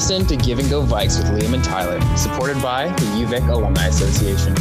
Listen to Give and Go Vikes with Liam and Tyler, supported by the UVic Alumni Association.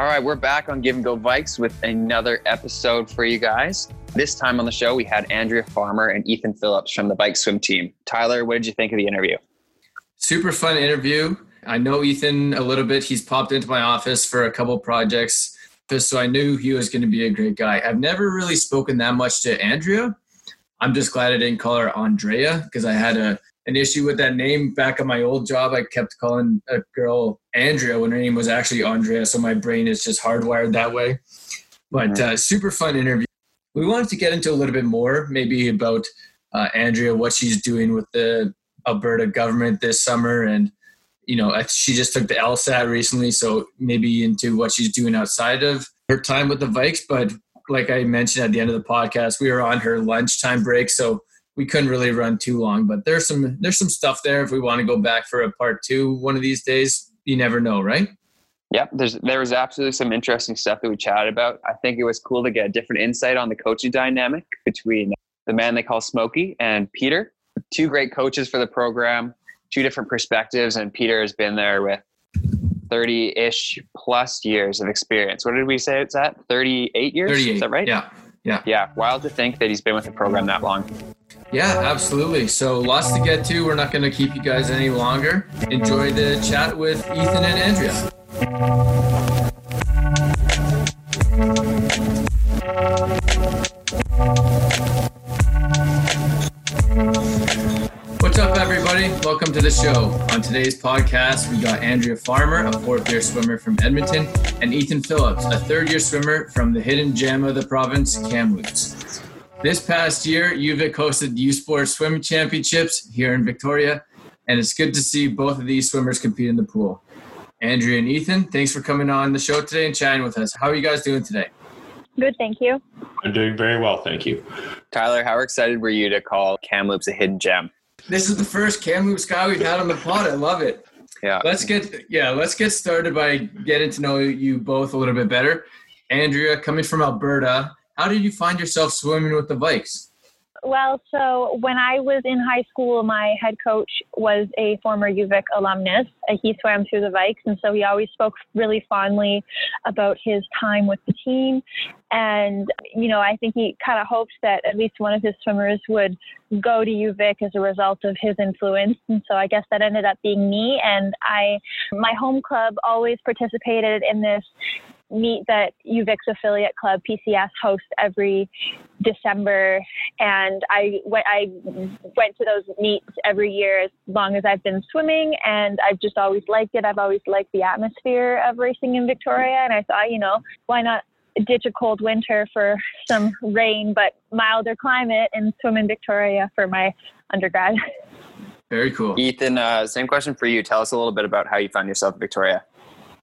All right, we're back on Give and Go Vikes with another episode for you guys. This time on the show, we had Andrea Farmer and Ethan Phillips from the Vikes swim team. Tyler, what did you think of the interview? Super fun interview. I know Ethan a little bit. He's popped into my office for a couple projects, so I knew he was going to be a great guy. I've never really spoken that much to Andrea. I'm just glad I didn't call her Andrea because I had an issue with that name back at my old job. I kept calling a girl Andrea when her name was actually Andrea. So my brain is just hardwired that way, but super fun interview. We wanted to get into a little bit more, maybe about Andrea, what she's doing with the Alberta government this summer. And, you know, she just took the LSAT recently. So maybe into what she's doing outside of her time with the Vikes. But like I mentioned at the end of the podcast, we were on her lunchtime break. So we couldn't really run too long, but there's some stuff there. If we want to go back for a part two one of these days, you never know, right? Yep. There was absolutely some interesting stuff that we chatted about. I think it was cool to get a different insight on the coaching dynamic between the man they call Smokey and Peter. Two great coaches for the program, two different perspectives, and Peter has been there with 30-ish plus years of experience. What did we say it's at? 38 years? 38. Is that right? Yeah. Wild to think that he's been with the program that long. Yeah, absolutely. So lots to get to. We're not going to keep you guys any longer. Enjoy the chat with Ethan and Andrea. What's up, everybody? Welcome to the show. On today's podcast, we got Andrea Farmer, a fourth-year swimmer from Edmonton, and Ethan Phillips, a third-year swimmer from the hidden gem of the province, Kamloops. This past year, UVic hosted the U-Sports Swim Championships here in Victoria, and it's good to see both of these swimmers compete in the pool. Andrea and Ethan, thanks for coming on the show today and chatting with us. How are you guys doing today? Good, thank you. I'm doing very well, thank you. Tyler, how excited were you to call Kamloops a hidden gem? This is the first Kamloops guy we've had on the pod. I love it. Yeah. Let's get started by getting to know you both a little bit better. Andrea, coming from Alberta, how did you find yourself swimming with the Vikes? Well, so when I was in high school, my head coach was a former UVic alumnus. He swam through the Vikes, and so he always spoke really fondly about his time with the team. And, you know, I think he kind of hoped that at least one of his swimmers would go to UVic as a result of his influence. And so I guess that ended up being me. And my home club always participated in this meet that UVic's affiliate club PCS hosts every December, and I went to those meets every year as long as I've been swimming, and I've just always liked it. I've always liked the atmosphere of racing in Victoria, and I thought, you know, why not ditch a cold winter for some rain but milder climate and swim in Victoria for my undergrad. Very cool. Ethan, same question for you. Tell us a little bit about how you found yourself in Victoria.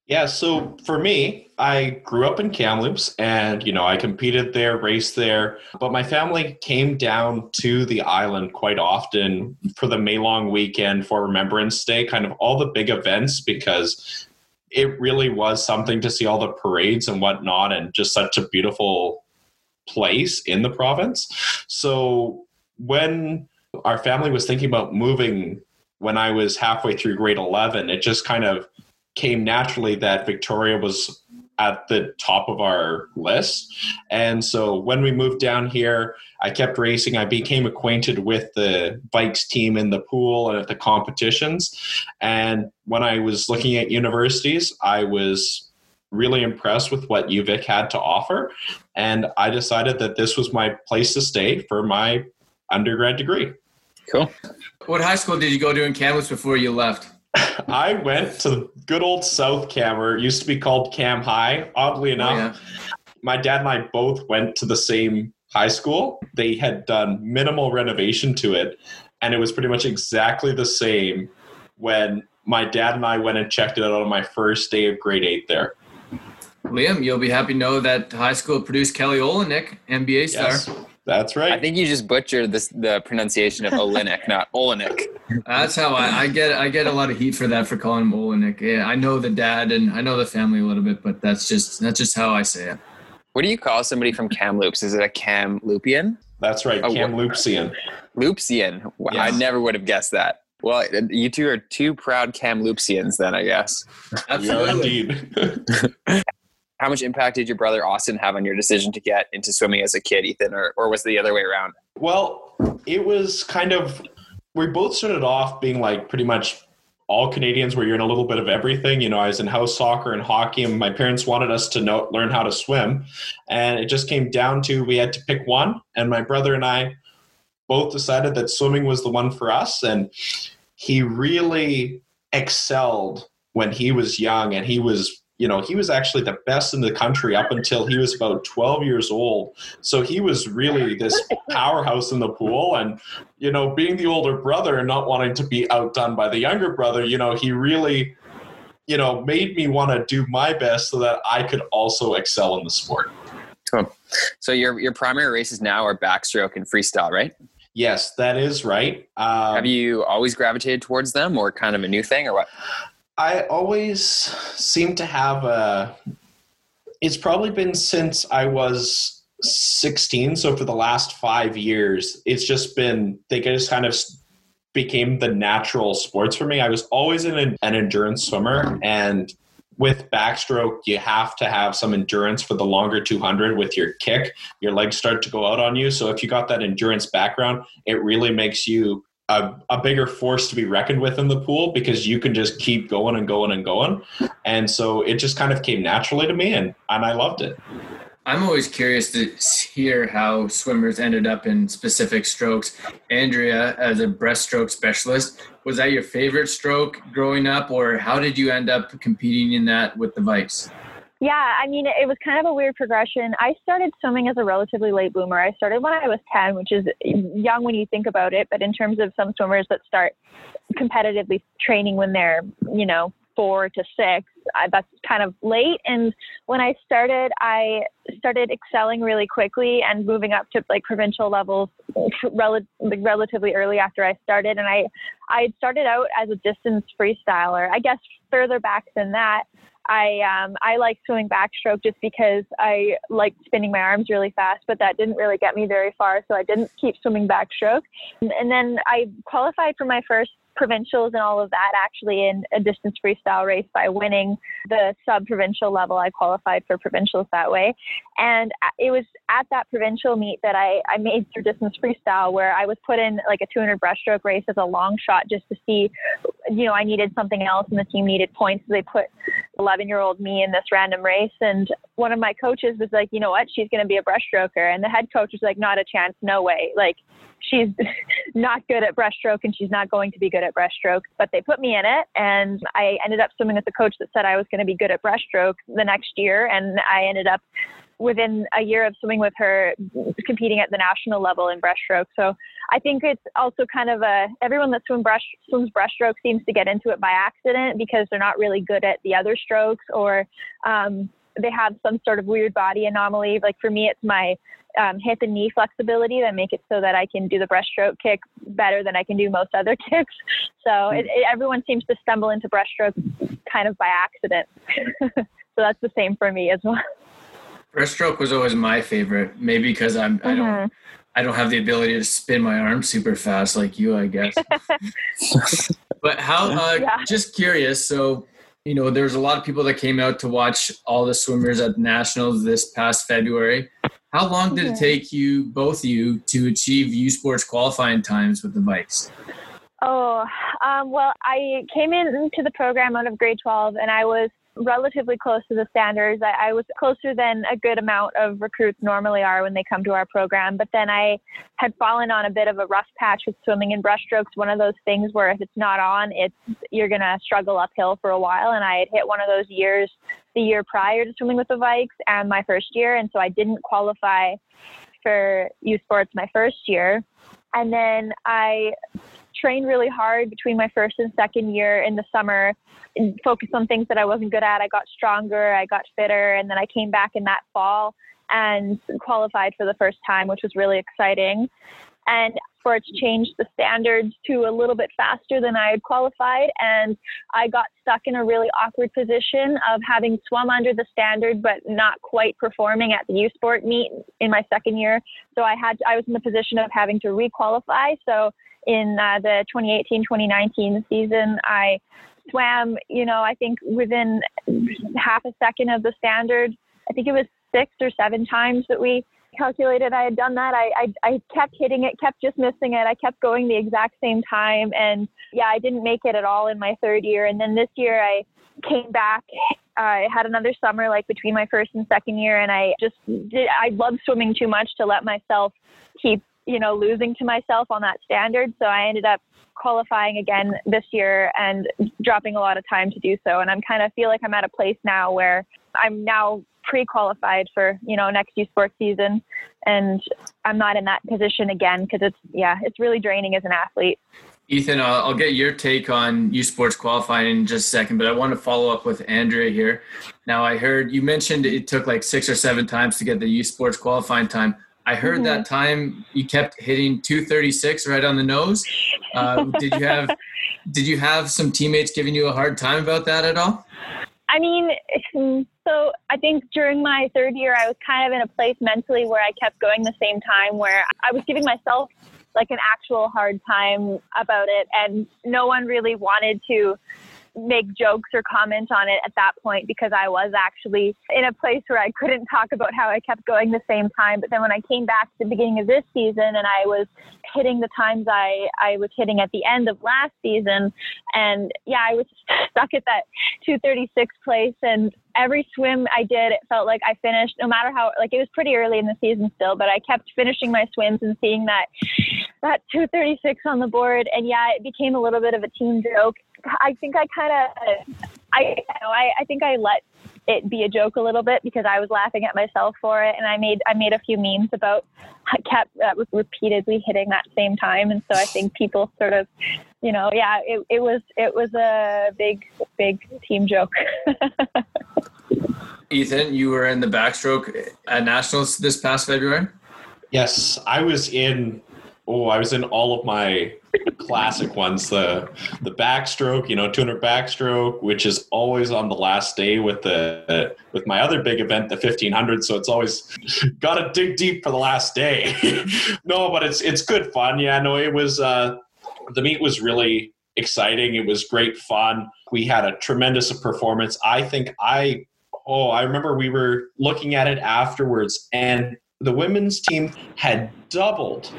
Yeah, so for me, I grew up in Kamloops and, you know, I competed there, raced there, but my family came down to the island quite often for the May-long weekend, for Remembrance Day, kind of all the big events, because it really was something to see all the parades and whatnot, and just such a beautiful place in the province. So when our family was thinking about moving when I was halfway through grade 11, it just kind of came naturally that Victoria was at the top of our list. And so when we moved down here, I kept racing. I became acquainted with the Vikes team in the pool and at the competitions. And when I was looking at universities, I was really impressed with what UVic had to offer. And I decided that this was my place to stay for my undergrad degree. Cool. What high school did you go to in Kamloops before you left? I went to good old South Cam, or it used to be called Cam High. Oddly enough, My dad and I both went to the same high school. They had done minimal renovation to it, and it was pretty much exactly the same when my dad and I went and checked it out on my first day of grade 8 there. Liam, you'll be happy to know that high school produced Kelly Olynyk, NBA star. Yes, that's right. I think you just butchered this, the pronunciation of Olynyk, not Olynyk. That's how I get a lot of heat for that, for calling him Olynyk. Yeah, I know the dad and I know the family a little bit, but that's just how I say it. What do you call somebody from Kamloops? Is it a Kamloopian? That's right, Kamloopsian. Loopsian. Wow, yes. I never would have guessed that. Well, you two are two proud Kamloopsians then, I guess. Absolutely. We are indeed. How much impact did your brother Austin have on your decision to get into swimming as a kid, Ethan, or was it the other way around? Well, it was kind of, we both started off being like pretty much all Canadians where you're in a little bit of everything. You know, I was in house soccer and hockey, and my parents wanted us to learn how to swim. And it just came down to, we had to pick one, and my brother and I both decided that swimming was the one for us. And he really excelled when he was young, and he was actually the best in the country up until he was about 12 years old. So he was really this powerhouse in the pool. And, you know, being the older brother and not wanting to be outdone by the younger brother, you know, he really, you know, made me want to do my best so that I could also excel in the sport. Cool. So your primary races now are backstroke and freestyle, right? Yes, that is right. Have you always gravitated towards them, or kind of a new thing, or what? I always seem to have it's probably been since I was 16. So for the last 5 years, it's just been, they just kind of became the natural sports for me. I was always an endurance swimmer, and with backstroke, you have to have some endurance for the longer 200 with your kick. Your legs start to go out on you. So if you got that endurance background, it really makes you a bigger force to be reckoned with in the pool, because you can just keep going and going and going. And so it just kind of came naturally to me, and I loved it. I'm always curious to hear how swimmers ended up in specific strokes. Andrea, as a breaststroke specialist, was that your favorite stroke growing up, or how did you end up competing in that with the Vikes? Yeah, I mean, it was kind of a weird progression. I started swimming as a relatively late bloomer. I started when I was 10, which is young when you think about it, but in terms of some swimmers that start competitively training when they're, you know, 4 to 6, that's kind of late. And when I started excelling really quickly and moving up to like provincial levels relatively early after I started. And I started out as a distance freestyler, I guess further back than that. I like swimming backstroke just because I liked spinning my arms really fast, but that didn't really get me very far, so I didn't keep swimming backstroke. And then I qualified for my first provincials and all of that, actually, in a distance freestyle race by winning the sub-provincial level. I qualified for provincials that way. And it was at that provincial meet that I made through distance freestyle, where I was put in like a 200 breaststroke race as a long shot just to see, you know, I needed something else and the team needed points. So they put 11-year-old me in this random race. And one of my coaches was like, you know what, she's going to be a breaststroker. And the head coach was like, not a chance, no way. Like, she's not good at breaststroke and she's not going to be good at breaststroke. But they put me in it, and I ended up swimming with the coach that said I was going to be good at breaststroke the next year. And I ended up within a year of swimming with her competing at the national level in breaststroke. So I think it's also kind of everyone that swims breaststroke seems to get into it by accident because they're not really good at the other strokes, or they have some sort of weird body anomaly. Like for me, it's my hip and knee flexibility that make it so that I can do the breaststroke kick better than I can do most other kicks. So everyone seems to stumble into breaststroke kind of by accident. So that's the same for me as well. Breaststroke was always my favorite, maybe because I don't have the ability to spin my arms super fast like you, I guess. But how? Just curious. So, you know, there's a lot of people that came out to watch all the swimmers at nationals this past February. How long did it take you, both of you, to achieve U-Sports qualifying times with the Vikes? Oh, well, I came into the program out of grade 12, and I was relatively close to the standards. I was closer than a good amount of recruits normally are when they come to our program. But then I had fallen on a bit of a rough patch with swimming and breaststrokes. One of those things where if it's not on, you're going to struggle uphill for a while. And I had hit one of those years the year prior to swimming with the Vikes and my first year. And so I didn't qualify for U Sports my first year. And then I trained really hard between my first and second year in the summer, and focused on things that I wasn't good at. I got stronger, I got fitter, and then I came back in that fall and qualified for the first time, which was really exciting. And sports changed the standards to a little bit faster than I had qualified, and I got stuck in a really awkward position of having swum under the standard but not quite performing at the U-Sport meet in my second year. So I was in the position of having to requalify. So in the 2018-2019 season, I swam, I think within half a second of the standard. I think it was 6 or 7 times that we calculated I had done that. I kept hitting it, kept just missing it. I kept going the exact same time. And yeah, I didn't make it at all in my third year. And then this year I came back. I had another summer like between my first and second year. And I loved swimming too much to let myself keep, losing to myself on that standard. So I ended up qualifying again this year and dropping a lot of time to do so. And I'm feel like I'm at a place now where I'm now pre-qualified for, next U-Sports season. And I'm not in that position again because it's really draining as an athlete. Ethan, I'll get your take on U-Sports qualifying in just a second, but I want to follow up with Andrea here. Now, I heard you mentioned it took 6 or 7 times to get the U-Sports qualifying time. I heard that time you kept hitting 236 right on the nose. Did you have some teammates giving you a hard time about that at all? I mean, so I think during my third year, I was in a place mentally where I kept going the same time, where I was giving myself an actual hard time about it. And no one really wanted to make jokes or comment on it at that point because I was actually in a place where I couldn't talk about how I kept going the same time. But then when I came back to the beginning of this season and I was hitting the times I was hitting at the end of last season, and I was stuck at that 236 place, and every swim I did, it felt like I finished, no matter how, it was pretty early in the season still, but I kept finishing my swims and seeing that 236 on the board. And it became a little bit of a team joke. I think I let it be a joke a little bit because I was laughing at myself for it, and I made a few memes about I kept repeatedly hitting that same time, and so I think people sort of, it was a big team joke. Ethan, you were in the backstroke at Nationals this past February? Yes, I was in. Oh, I was in all of my classic ones, the backstroke, 200 backstroke, which is always on the last day with with my other big event, the 1500. So it's always got to dig deep for the last day. No, but it's good fun. Yeah, no, it was, the meet was really exciting. It was great fun. We had a tremendous performance. I remember we were looking at it afterwards, and the women's team had doubled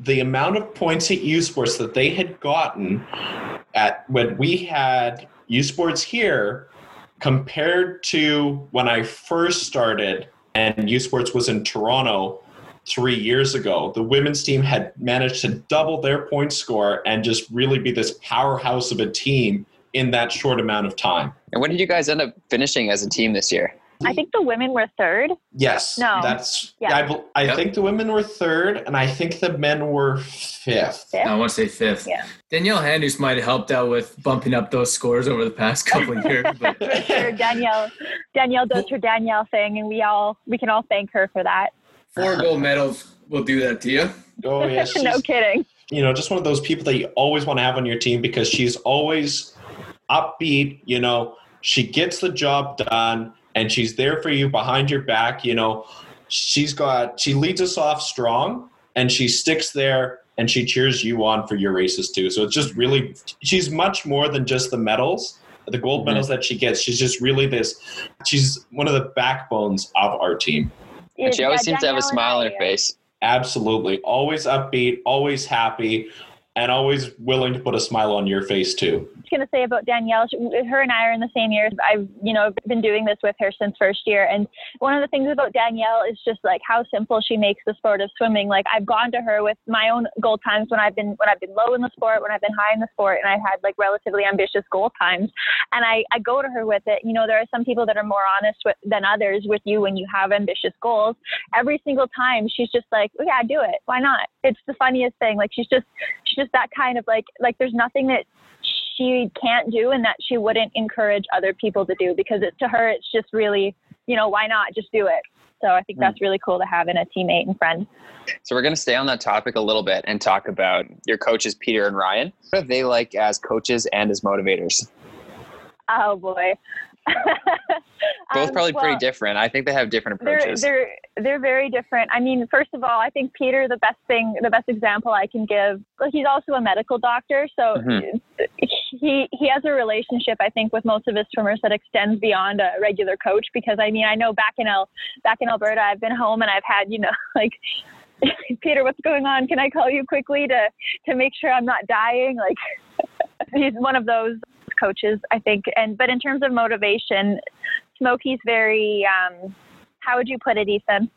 the amount of points at U-Sports that they had gotten at when we had U-Sports here compared to when I first started and U-Sports was in Toronto 3 years ago. The women's team had managed to double their point score and just really be this powerhouse of a team in that short amount of time. And when did you guys end up finishing as a team this year? I think the women were third. Yes. No. I think the women were third, and I think the men were fifth. I want to say fifth. Yeah. Danielle Handus might have helped out with bumping up those scores over the past couple of years. But. For sure, Danielle does her Danielle thing, and we can all thank her for that. 4 gold medals will do that to you. Oh yeah. No kidding. Just one of those people that you always want to have on your team because she's always upbeat. She gets the job done. And she's there for you behind your back. She leads us off strong, and she sticks there and she cheers you on for your races too. So it's just really, she's much more than just the medals, the gold medals that she gets. She's just really she's one of the backbones of our team. And she always seems to have a smile on her face. Absolutely. Always upbeat, always happy, and always willing to put a smile on your face too. I was going to say about Danielle, her and I are in the same year. I've been doing this with her since first year. And one of the things about Danielle is just how simple she makes the sport of swimming. I've gone to her with my own goal times when I've been low in the sport, when I've been high in the sport, and I had relatively ambitious goal times. And I go to her with it. There are some people that are more honest than others with you when you have ambitious goals. Every single time she's just do it. Why not? It's the funniest thing. She's just just that kind of like there's nothing that she can't do and that she wouldn't encourage other people to do, because it's to her, it's just really, you know, why not just do it? So I think that's really cool to have in a teammate and friend. So we're going to stay on that topic a little bit and talk about your coaches, Peter and Ryan. What are they like as coaches and as motivators? Oh boy. Both probably pretty different. I think they have different approaches. They're very different. I mean, first of all, I think Peter, the best example I can give, he's also a medical doctor. So he has a relationship, I think, with most of his swimmers that extends beyond a regular coach. Because I mean, I know back in Alberta, I've been home and I've had, you know, like, Peter, what's going on? Can I call you quickly to make sure I'm not dying? Like, he's one of those coaches, I think. But in terms of motivation, Smokey's very, how would you put it, Ethan?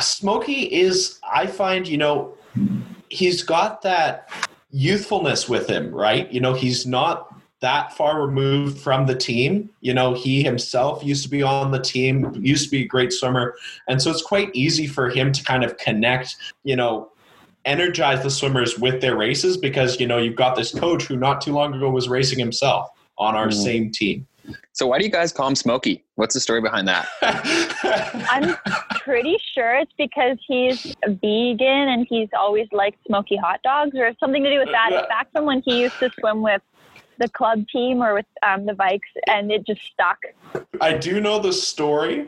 Smokey is, I find, you know, he's got that youthfulness with him, right? You know, he's not that far removed from the team. You know, he himself used to be on the team, used to be a great swimmer. And so it's quite easy for him to kind of connect, you know, energize the swimmers with their races, because, you know, you've got this coach who not too long ago was racing himself on our same team. So why do you guys call him Smokey? What's the story behind that? I'm pretty sure it's because he's vegan and he's always liked smoky hot dogs or something to do with that. It's back from when he used to swim with the club team or with the Vikes, and it just stuck. I do know the story.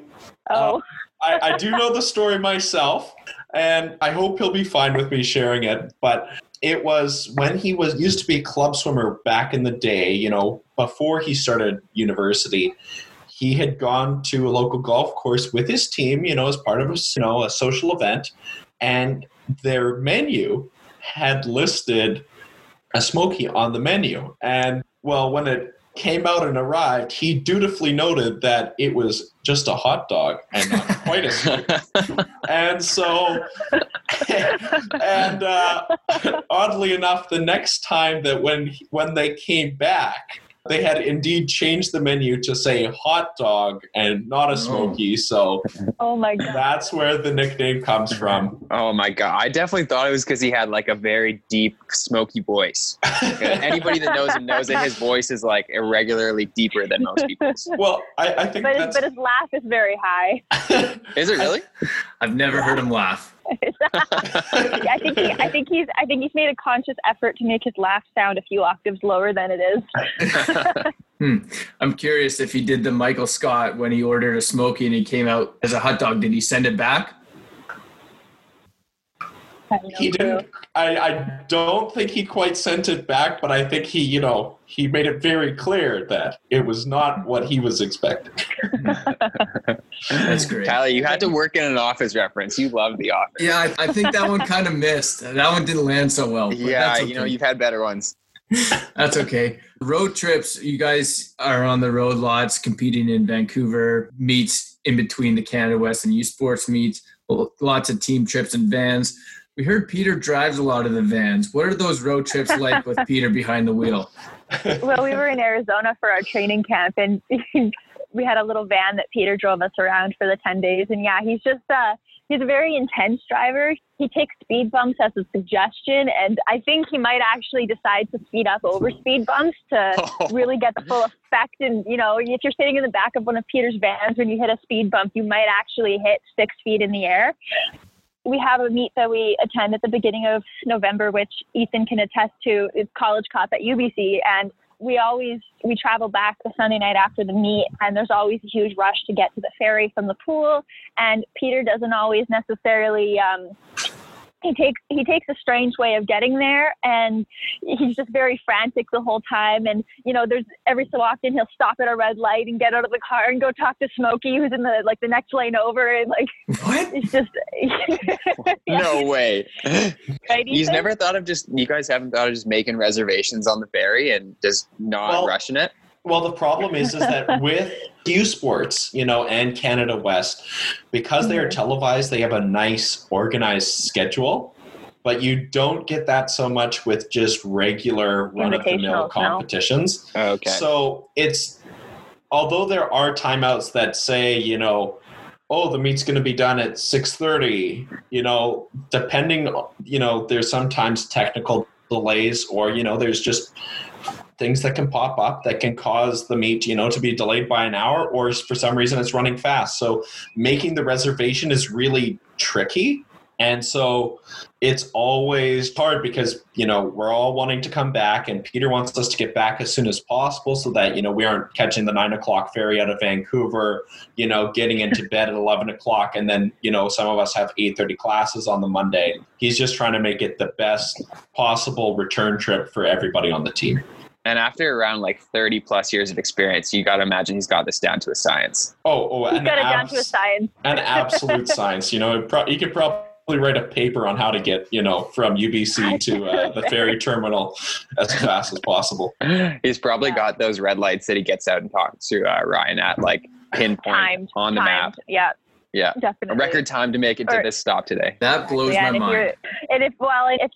Oh. I do know the story myself, and I hope he'll be fine with me sharing it. But it was when he used to be a club swimmer back in the day, you know, before he started university, he had gone to a local golf course with his team, you know, as part of a, you know, a social event. And their menu had listed a Smokey on the menu. And, well, when it came out and arrived, he dutifully noted that it was just a hot dog and not quite a Smokey. And so, and oddly enough, the next time that when they came back, they had indeed changed the menu to say hot dog and not a Smokey. So that's where the nickname comes from. Oh my God. I definitely thought it was because he had like a very deep Smokey voice. Anybody that knows him knows that his voice is like irregularly deeper than most people's. Well, I think but his laugh is very high. Is it really? I've never heard him laugh. I think he's made a conscious effort to make his laugh sound a few octaves lower than it is. I'm curious if he did the Michael Scott when he ordered a Smokey and he came out as a hot dog. Did he send it back? He didn't. I don't think he quite sent it back, but I think he, you know, he made it very clear that it was not what he was expecting. That's great. Callie, you had to work in an Office reference. You love The Office. Yeah, I think that one kind of missed. That one didn't land so well. Yeah, that's okay. You know, you've had better ones. That's okay. Road trips. You guys are on the road lots, competing in Vancouver, meets in between the Canada West and U-Sports meets, lots of team trips and vans. We heard Peter drives a lot of the vans. What are those road trips like with Peter behind the wheel? Well, we were in Arizona for our training camp, and we had a little van that Peter drove us around for the 10 days. And yeah, he's just, he's a very intense driver. He takes speed bumps as a suggestion, and I think he might actually decide to speed up over speed bumps to really get the full effect. And, you know, if you're sitting in the back of one of Peter's vans, when you hit a speed bump, you might actually hit 6 feet in the air. We have a meet that we attend at the beginning of November, which Ethan can attest to. It's College Cop at UBC. And we travel back the Sunday night after the meet. And there's always a huge rush to get to the ferry from the pool. And Peter doesn't always necessarily, he takes a strange way of getting there, and he's just very frantic the whole time. And, you know, there's every so often he'll stop at a red light and get out of the car and go talk to Smokey, who's in the next lane over. And what? It's just, yeah. No way. Right, he's never thought of you guys haven't thought of just making reservations on the ferry and just not rushing it. Well, the problem is that with U-Sports, you know, and Canada West, because they are televised, they have a nice organized schedule, but you don't get that so much with just regular run-of-the-mill competitions. No. Okay. So although there are timeouts that say, you know, oh, the meet's going to be done at 6:30, you know, depending, you know, there's sometimes technical delays or, you know, there's just things that can pop up that can cause the meet, you know, to be delayed by an hour, or for some reason it's running fast. So making the reservation is really tricky. And so it's always hard because, you know, we're all wanting to come back, and Peter wants us to get back as soon as possible so that, you know, we aren't catching the 9 o'clock ferry out of Vancouver, you know, getting into bed at 11 o'clock. And then, you know, some of us have 8:30 classes on the Monday. He's just trying to make it the best possible return trip for everybody on the team. And after around like 30 plus years of experience, you got to imagine he's got this down to a science. Oh, he's got it down to a science. An absolute science. You know, you could probably write a paper on how to get, you know, from UBC to the ferry terminal as fast as possible. He's probably got those red lights that he gets out and talks to Ryan at, like, pinpoint on the map. Yeah. Yeah, definitely. A record time to make it to this stop today. That blows my mind. If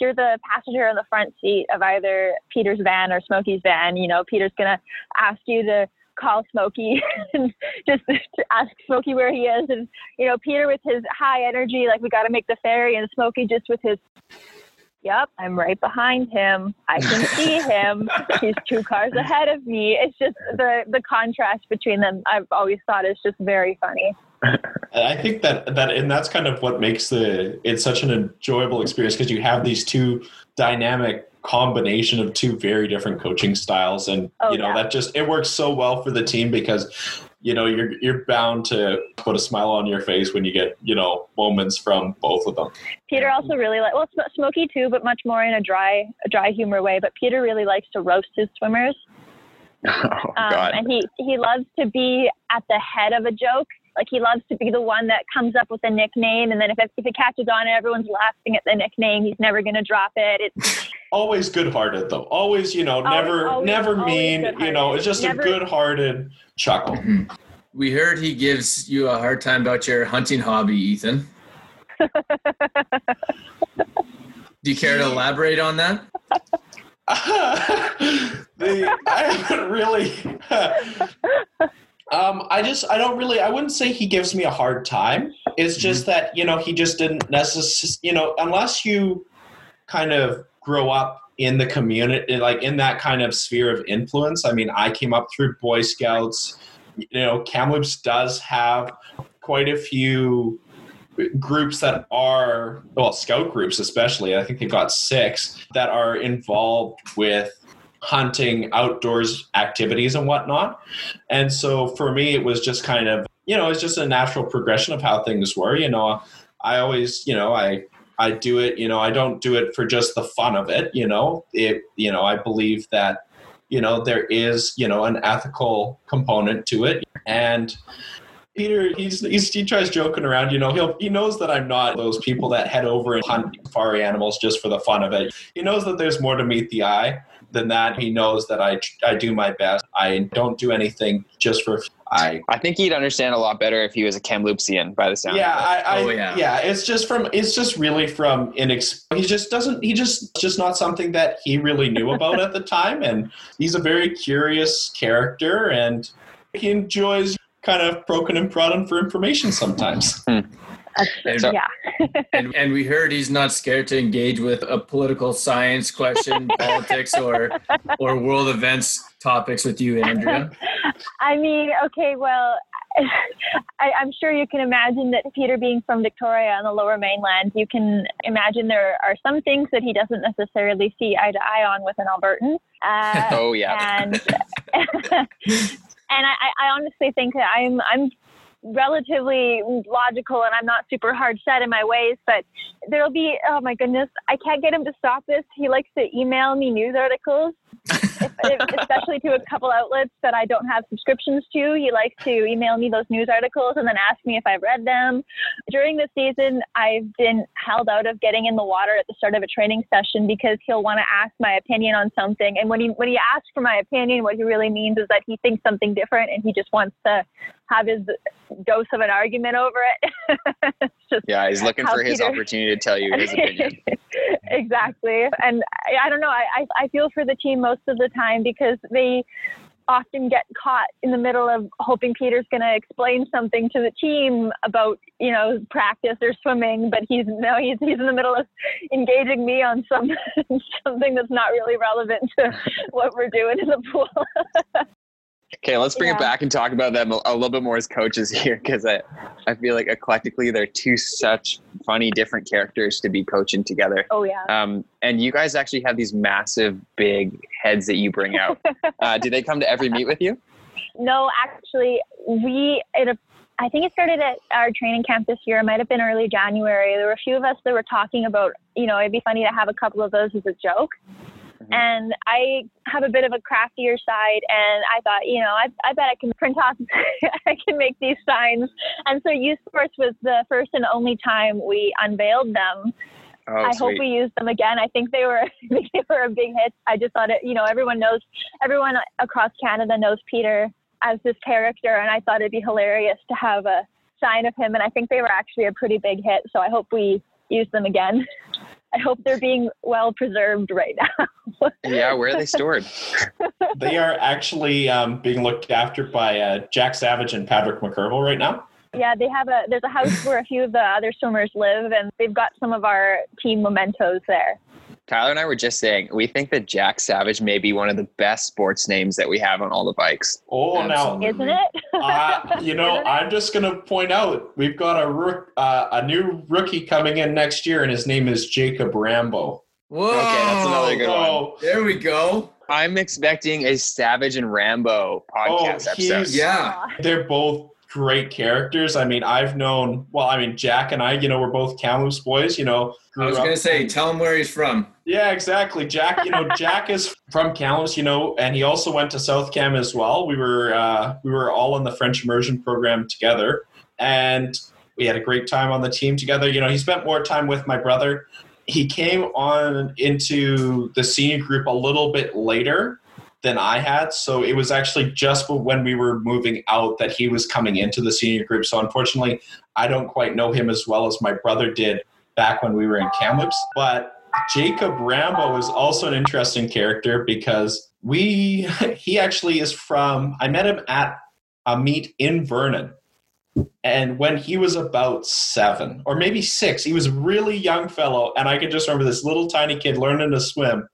you're the passenger on the front seat of either Peter's van or Smokey's van, you know, Peter's going to ask you to call Smokey and just ask Smokey where he is. And, you know, Peter with his high energy, like, we got to make the ferry, and Smokey just with his, yep, I'm right behind him. I can see him. He's 2 cars ahead of me. It's just the contrast between them, I've always thought, is just very funny. I think that that's kind of what makes it's such an enjoyable experience, because you have these two dynamic combination of two very different coaching styles, and that just, it works so well for the team, because, you know, you're bound to put a smile on your face when you get, you know, moments from both of them. Peter also really likes, well, Smokey too, but much more in a dry humor way. But Peter really likes to roast his swimmers, and he loves to be at the head of a joke. Like, he loves to be the one that comes up with a nickname, and then if it catches on and everyone's laughing at the nickname, he's never going to drop it. It's always good-hearted, though. Always, you know, never mean, you know, it's just a good-hearted chuckle. We heard he gives you a hard time about your hunting hobby, Ethan. Do you care to elaborate on that? I haven't really... I wouldn't say he gives me a hard time. It's just that, you know, he just didn't necessarily, you know, unless you kind of grow up in the community, like in that kind of sphere of influence. I mean, I came up through Boy Scouts. You know, Kamloops does have quite a few groups that are, well, scout groups especially. I think they've got 6 that are involved with hunting, outdoors activities and whatnot. And so for me, it was just kind of, you know, it's just a natural progression of how things were. You know, I always, you know, I do it, you know, I don't do it for just the fun of it. You know, I believe that, you know, there is, you know, an ethical component to it. And Peter, he tries joking around, you know, he knows that I'm not those people that head over and hunt furry animals just for the fun of it. He knows that there's more to meet the eye than that. He knows that I do my best. I don't do anything just for... I think he'd understand a lot better if he was a Kamloopsian by the sound of it. It's just really from just not something that he really knew about at the time. And he's a very curious character, and he enjoys kind of poking and prodding for information sometimes. And we heard he's not scared to engage with a political science question, politics, or world events topics with you, Andrea. I mean, okay, well, I'm sure you can imagine that Peter, being from Victoria on the Lower Mainland, you can imagine there are some things that he doesn't necessarily see eye to eye on with an Albertan. And I honestly think that I'm relatively logical, and I'm not super hard set in my ways, but there'll be, oh my goodness, I can't get him to stop this. He likes to email me news articles, especially to a couple outlets that I don't have subscriptions to. He likes to email me those news articles and then ask me if I've read them. During the season, I've been held out of getting in the water at the start of a training session because he'll want to ask my opinion on something. And when he asks for my opinion, what he really means is that he thinks something different, and he just wants to have his dose of an argument over it. It's just, yeah, he's looking for his opportunity to tell you his opinion. Exactly. And I don't know, I feel for the team most of the time, because they often get caught in the middle of hoping Peter's going to explain something to the team about, you know, practice or swimming, but he's in the middle of engaging me on something that's not really relevant to what we're doing in the pool. Okay, let's bring it back and talk about them a little bit more as coaches here, because I feel like eclectically they're two such funny different characters to be coaching together. Oh, yeah. And you guys actually have these massive, big heads that you bring out. Do they come to every meet with you? No, actually, I think it started at our training camp this year. It might have been early January. There were a few of us that were talking about, you know, it'd be funny to have a couple of those as a joke. And I have a bit of a craftier side, and I thought, you know, I bet I can print off, I can make these signs. And so U-Sports was the first and only time we unveiled them. Oh, I hope we use them again. I think they were a big hit. I just thought, everyone across Canada knows Peter as this character, and I thought it'd be hilarious to have a sign of him. And I think they were actually a pretty big hit. So I hope we use them again. I hope they're being well preserved right now. Yeah, where are they stored? They are actually being looked after by Jack Savage and Patrick McCurville right now. Yeah, there's a house where a few of the other swimmers live, and they've got some of our team mementos there. Tyler and I were just saying, we think that Jack Savage may be one of the best sports names that we have on all the bikes. Oh, now. Isn't it? I'm just going to point out, we've got a new rookie coming in next year, and his name is Jacob Rambo. Whoa. Okay, that's another good one. There we go. I'm expecting a Savage and Rambo podcast episode. Yeah. They're both great characters. I mean, Jack and I, you know, we're both Kamloops boys, you know. I was going to say, tell him where he's from. Yeah, exactly. Jack, you know, Jack is from Kamloops, you know, and he also went to South Cam as well. We were all in the French immersion program together, and we had a great time on the team together. You know, he spent more time with my brother. He came on into the senior group a little bit later than I had, so it was actually just when we were moving out that he was coming into the senior group. So unfortunately, I don't quite know him as well as my brother did back when we were in Kamloops. But Jacob Rambo is also an interesting character because he actually is from. I met him at a meet in Vernon, and when he was about 7 or maybe 6, he was a really young fellow, and I could just remember this little tiny kid learning to swim.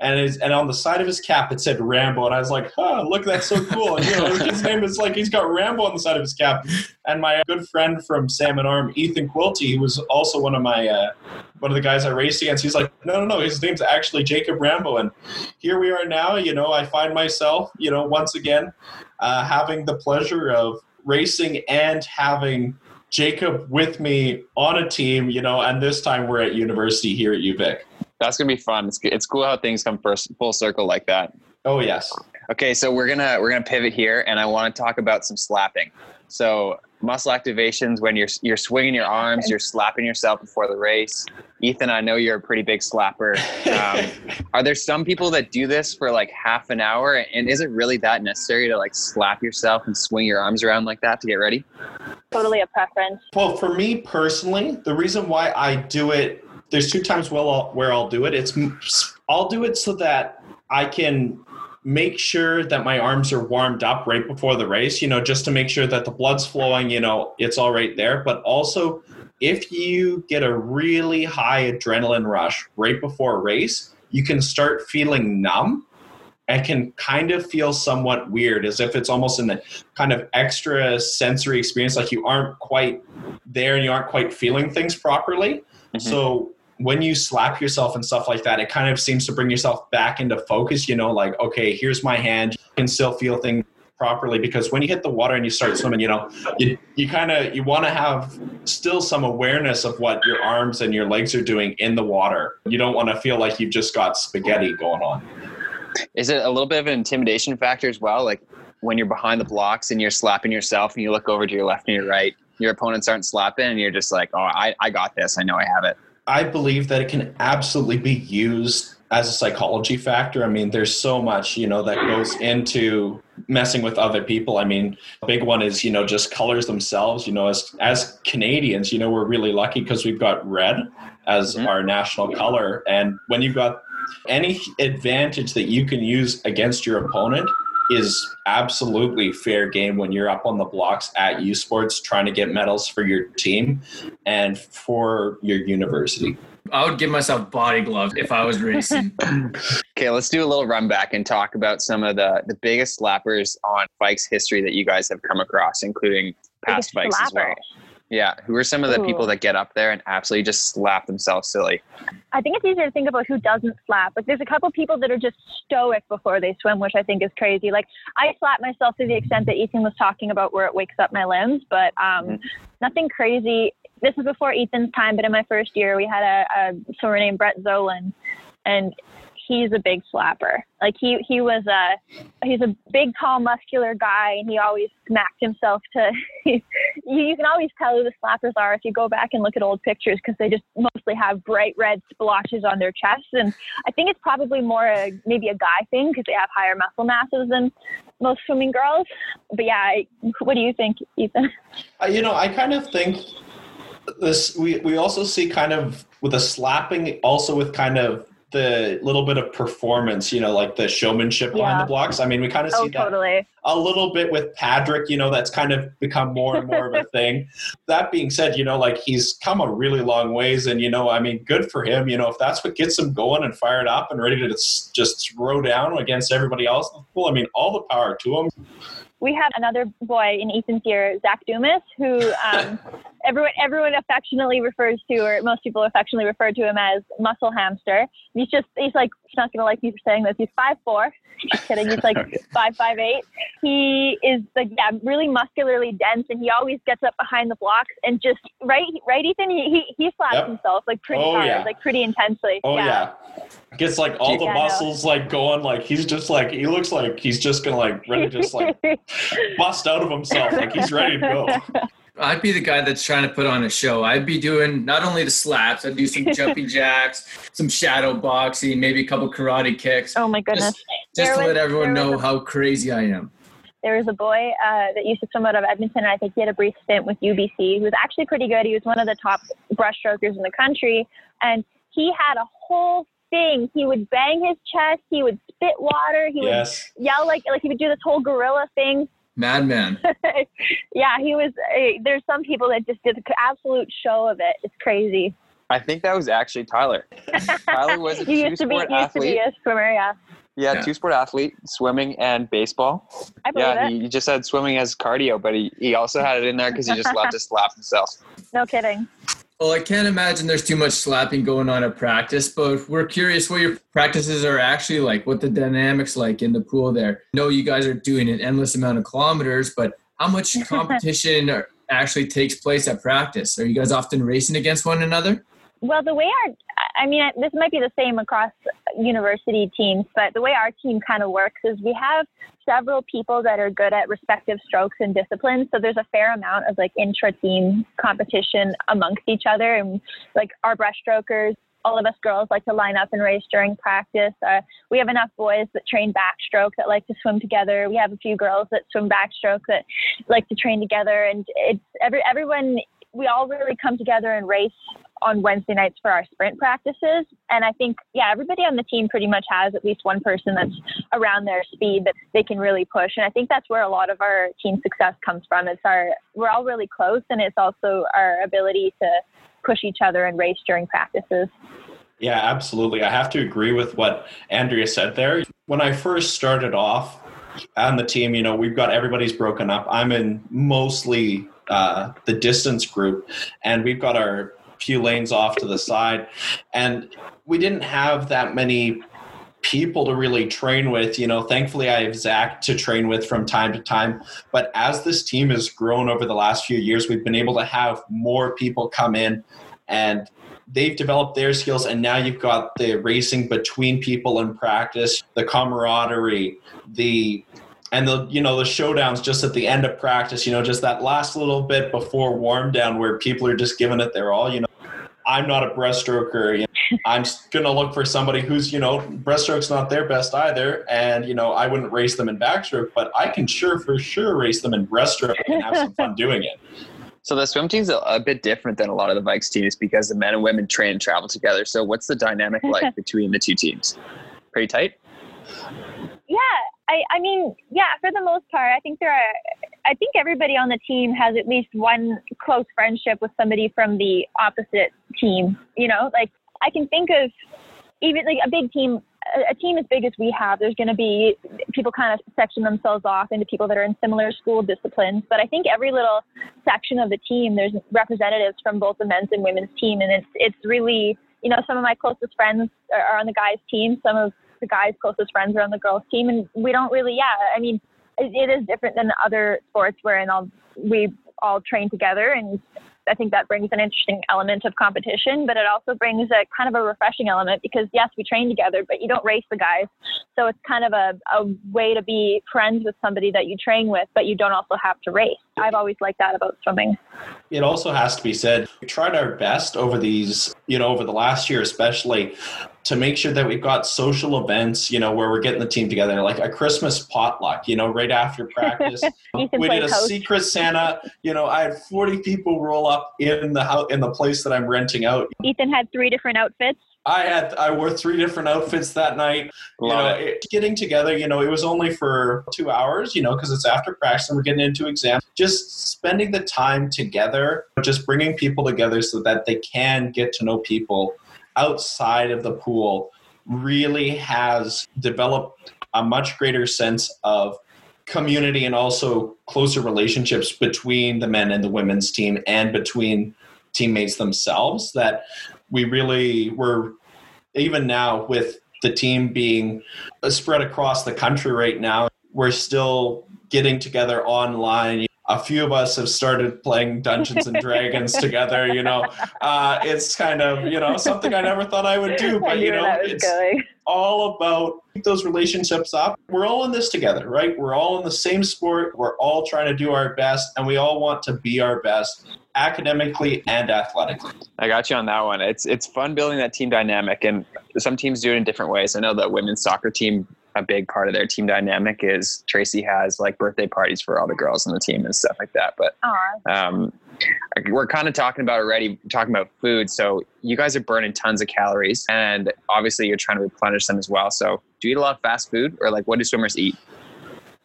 And on the side of his cap, it said Rambo. And I was like, oh, look, that's so cool. And, you know, his name is like, he's got Rambo on the side of his cap. And my good friend from Salmon Arm, Ethan Quilty, who was also one of the guys I raced against, he's like, no, his name's actually Jacob Rambo. And here we are now, you know, I find myself, you know, once again, having the pleasure of racing and having Jacob with me on a team, you know, and this time we're at university here at UVic. That's going to be fun. It's cool how things come full circle like that. Oh, yes. Okay, so we're going to pivot here, and I want to talk about some slapping. So muscle activations when you're swinging your arms, you're slapping yourself before the race. Ethan, I know you're a pretty big slapper. Are there some people that do this for like half an hour, and is it really that necessary to like slap yourself and swing your arms around like that to get ready? Totally a preference. Well, for me personally, the reason why I do it, there's two times where I'll do it. I'll do it so that I can make sure that my arms are warmed up right before the race, you know, just to make sure that the blood's flowing, you know, it's all right there. But also, if you get a really high adrenaline rush right before a race, you can start feeling numb and can kind of feel somewhat weird, as if it's almost in the kind of extra sensory experience, like you aren't quite there and you aren't quite feeling things properly. Mm-hmm. So when you slap yourself and stuff like that, it kind of seems to bring yourself back into focus, you know, like, okay, here's my hand. You can still feel things properly, because when you hit the water and you start swimming, you know, you want to have still some awareness of what your arms and your legs are doing in the water. You don't want to feel like you've just got spaghetti going on. Is it a little bit of an intimidation factor as well? Like when you're behind the blocks and you're slapping yourself and you look over to your left and your right, your opponents aren't slapping and you're just like, oh, I got this. I know I have it. I believe that it can absolutely be used as a psychology factor. I mean, there's so much, you know, that goes into messing with other people. I mean, a big one is, you know, just colors themselves. You know, as Canadians, you know, we're really lucky because we've got red as our national color. And when you've got any advantage that you can use against your opponent, is absolutely fair game when you're up on the blocks at U-Sports trying to get medals for your team and for your university. I would give myself body gloves if I was racing. Okay, let's do a little run back and talk about some of the biggest slappers on Vikes history that you guys have come across, including past biggest Vikes slapper as well. Yeah, who are some of the people that get up there and absolutely just slap themselves silly? I think it's easier to think about who doesn't slap. Like, there's a couple people that are just stoic before they swim, which I think is crazy. Like, I slap myself to the extent that Ethan was talking about where it wakes up my limbs, but nothing crazy. This was before Ethan's time, but in my first year, we had a swimmer named Brett Zolan, and he's a big slapper. Like, he's a big, tall, muscular guy, and he always smacked himself to – you can always tell who the slappers are if you go back and look at old pictures, because they just mostly have bright red splotches on their chests. And I think it's probably more maybe a guy thing, because they have higher muscle masses than most swimming girls. But, yeah, what do you think, Ethan? I kind of think this – we also see kind of with a slapping, also with kind of – the little bit of performance, like the showmanship behind the blocks. I mean, we kind of see that a little bit with Patrick, that's kind of become more and more of a thing. That being said, he's come a really long ways and, I mean, good for him. If that's what gets him going and fired up and ready to just throw down against everybody else, well, I mean, all the power to him. We have another boy in Ethan's year, Zach Dumas, who everyone affectionately refers to, or most people affectionately refer to him as Muscle Hamster. He's like, he's not going to like me for saying this. He's 5'4". Just kidding. He's like 5'8". He is really muscularly dense, and he always gets up behind the blocks and just right, Ethan. He slaps himself pretty hard, pretty intensely. Oh yeah. Gets all the muscles going. He's just he looks like he's just gonna ready to just bust out of himself. He's ready to go. I'd be the guy that's trying to put on a show. I'd be doing not only the slaps, I'd do some jumping jacks, some shadow boxing, maybe a couple karate kicks. Oh my goodness. Just to let everyone know how crazy I am. There was a boy that used to swim out of Edmonton, and I think he had a brief stint with UBC. He was actually pretty good. He was one of the top brushstrokers in the country, and he had a whole thing. He would bang his chest. He would spit water. He would yell like he would do this whole gorilla thing. Madman. Yeah, he was. There's some people that just did an absolute show of it. It's crazy. I think that was actually Tyler. Tyler was a two-sport athlete. He used to be a swimmer, yeah. Yeah, two-sport athlete, swimming and baseball. I believe it. He just had swimming as cardio, but he also had it in there because he just loved to slap himself. No kidding. Well, I can't imagine there's too much slapping going on at practice, but we're curious what your practices are actually like, what the dynamics like in the pool there. I know you guys are doing an endless amount of kilometers, but how much competition actually takes place at practice? Are you guys often racing against one another? Well, this might be the same across university teams, but the way our team kind of works is we have several people that are good at respective strokes and disciplines. So there's a fair amount of intra-team competition amongst each other. And our breaststrokers, all of us girls like to line up and race during practice. We have enough boys that train backstroke that like to swim together. We have a few girls that swim backstroke that like to train together. And it's everyone, we all really come together and race on Wednesday nights for our sprint practices. And I think, everybody on the team pretty much has at least one person that's around their speed that they can really push. And I think that's where a lot of our team success comes from. We're all really close, and it's also our ability to push each other and race during practices. Yeah, absolutely. I have to agree with what Andrea said there. When I first started off on the team, we've got everybody's broken up. I'm in mostly the distance group, and we've got our few lanes off to the side, and we didn't have that many people to really train with. Thankfully I have Zach to train with from time to time, but as this team has grown over the last few years, we've been able to have more people come in, and they've developed their skills, and now you've got the racing between people in practice, the camaraderie, the showdowns just at the end of practice, just that last little bit before warm down where people are just giving it their all. I'm not a breaststroker. I'm going to look for somebody who's, breaststroke's not their best either. And, I wouldn't race them in backstroke, but I can for sure race them in breaststroke and have some fun doing it. So the swim team's a bit different than a lot of the Vikes teams because the men and women train and travel together. So what's the dynamic like between the two teams? Pretty tight? Yeah. I mean, yeah, for the most part, I think everybody on the team has at least one close friendship with somebody from the opposite team. You know, like I can think of even like a big team, a team as big as we have, there's going to be people kind of section themselves off into people that are in similar school disciplines. But I think every little section of the team, there's representatives from both the men's and women's team. And it's really, you know, some of my closest friends are on the guys' team. Some of the guys' closest friends are on the girls' team. And we don't really, I mean, it is different than other sports wherein we all train together. And I think that brings an interesting element of competition, but it also brings a kind of a refreshing element because yes, we train together, but you don't race the guys. So it's kind of a way to be friends with somebody that you train with, but you don't also have to race. I've always liked that about swimming. It also has to be said, we tried our best over these, you know, over the last year, especially to make sure that we've got social events, you know, where we're getting the team together, like a Christmas potluck, you know, right after practice. We did a secret Santa, you know, I had 40 people roll up in the house, in the place that I'm renting out. Ethan had 3 different outfits. I wore 3 different outfits that night. Getting together, you know, it was only for 2 hours, you know, because it's after practice and we're getting into exam. Just spending the time together, just bringing people together so that they can get to know people outside of the pool really has developed a much greater sense of community and also closer relationships between the men and the women's team and between teammates themselves that we really were, even now with the team being spread across the country right now, we're still getting together online. A few of us have started playing Dungeons and Dragons together, you know, it's kind of, you know, something I never thought I would do, but you know, it's all about those relationships up. We're all in this together, right? We're all in the same sport. We're all trying to do our best and we all want to be our best academically and athletically. I got you on that one. It's fun building that team dynamic and some teams do it in different ways. I know that women's soccer team, a big part of their team dynamic is Tracy has like birthday parties for all the girls on the team and stuff like that. But we're kind of talking about food. So you guys are burning tons of calories and obviously you're trying to replenish them as well. So do you eat a lot of fast food or like what do swimmers eat?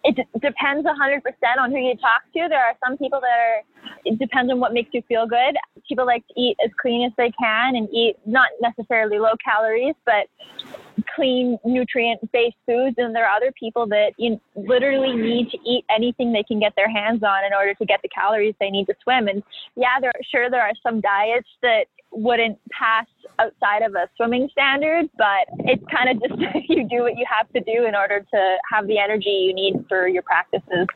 It depends 100% on who you talk to. There are some people it depends on what makes you feel good. People like to eat as clean as they can and eat not necessarily low calories, but clean nutrient-based foods. And there are other people that you literally need to eat anything they can get their hands on in order to get the calories they need to swim. And yeah, there are some diets that wouldn't pass outside of a swimming standard, but it's kind of just you do what you have to do in order to have the energy you need for your practices.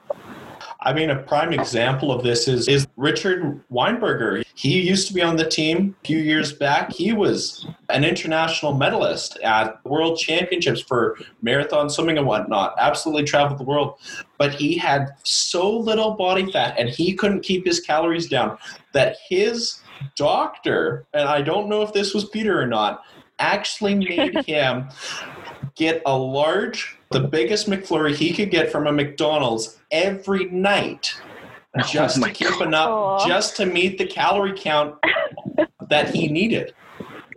I mean, a prime example of this is Richard Weinberger. He used to be on the team a few years back. He was an international medalist at World Championships for marathon swimming and whatnot, absolutely traveled the world. But he had so little body fat and he couldn't keep his calories down that his doctor, and I don't know if this was Peter or not, actually made him get the biggest McFlurry he could get from a McDonald's every night just to keep enough, just to meet the calorie count that he needed.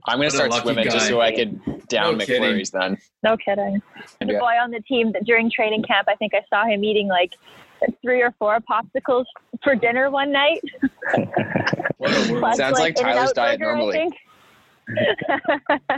I'm going to start swimming just so I could down McFlurries then. No kidding. The boy on the team that during training camp, I think I saw him eating like 3 or 4 popsicles for dinner one night. Sounds like Tyler's diet normally.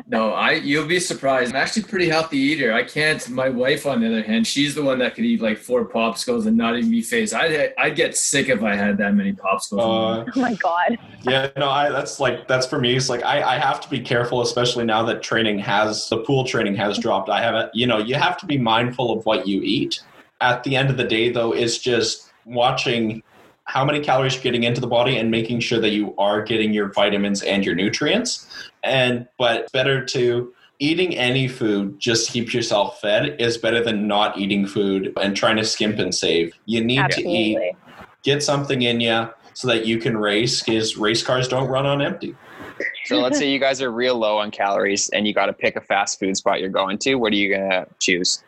No, you'll be surprised. I'm actually a pretty healthy eater. I can't. My wife, on the other hand, she's the one that could eat like 4 popsicles and not even be phased. I'd get sick if I had that many popsicles. Oh my God. Yeah, no, that's for me. It's like I have to be careful, especially now that the pool training has dropped. I haven't. You know, you have to be mindful of what you eat. At the end of the day, though, is just watching how many calories you're getting into the body and making sure that you are getting your vitamins and your nutrients. But better to eating any food, just keep yourself fed, is better than not eating food and trying to skimp and save. You need to eat, get something in you so that you can race, because race cars don't run on empty. So let's say you guys are real low on calories and you got to pick a fast food spot you're going to. What are you going to choose?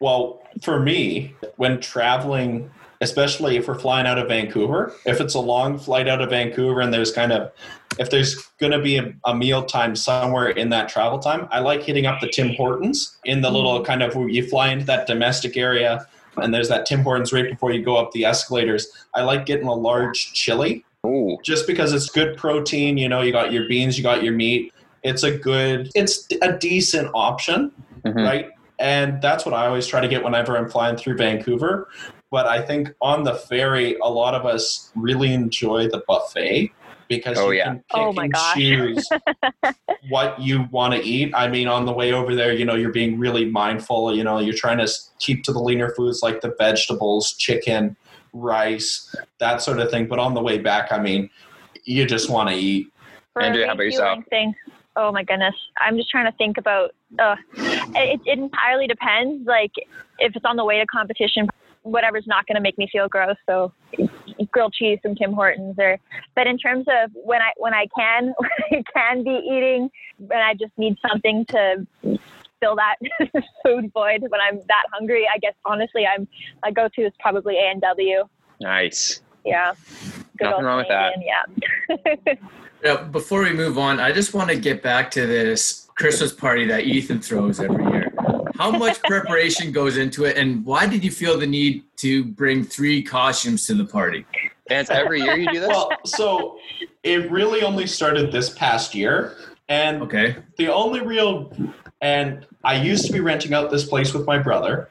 Well, for me, when traveling especially if we're flying out of Vancouver. If it's a long flight out of Vancouver and there's kind of, if there's going to be a meal time somewhere in that travel time, I like hitting up the Tim Hortons in the little kind of, you fly into that domestic area and there's that Tim Hortons right before you go up the escalators. I like getting a large chili. Ooh. Just because it's good protein, you know, you got your beans, you got your meat. It's a good, it's a decent option, mm-hmm. right? And that's what I always try to get whenever I'm flying through Vancouver. But I think on the ferry, a lot of us really enjoy the buffet because you can pick and choose what you want to eat. I mean, on the way over there, you know, you're being really mindful. You know, you're trying to keep to the leaner foods like the vegetables, chicken, rice, that sort of thing. But on the way back, I mean, you just want to eat. Andrea, how about yourself? Oh my goodness. I'm just trying to think about, it entirely depends. Like if it's on the way to competition, whatever's not going to make me feel gross. So grilled cheese from Tim Hortons or, but in terms of when I can be eating and I just need something to fill that food void when I'm that hungry, I guess, honestly, my go-to is probably A&W. Nice. Yeah. Good. Nothing wrong with that. Yeah. Now, before we move on, I just want to get back to this Christmas party that Ethan throws every year. How much preparation goes into it, and why did you feel the need to bring 3 costumes to the party? And every year you do this? Well, so it really only started this past year. And the only real – and I used to be renting out this place with my brother,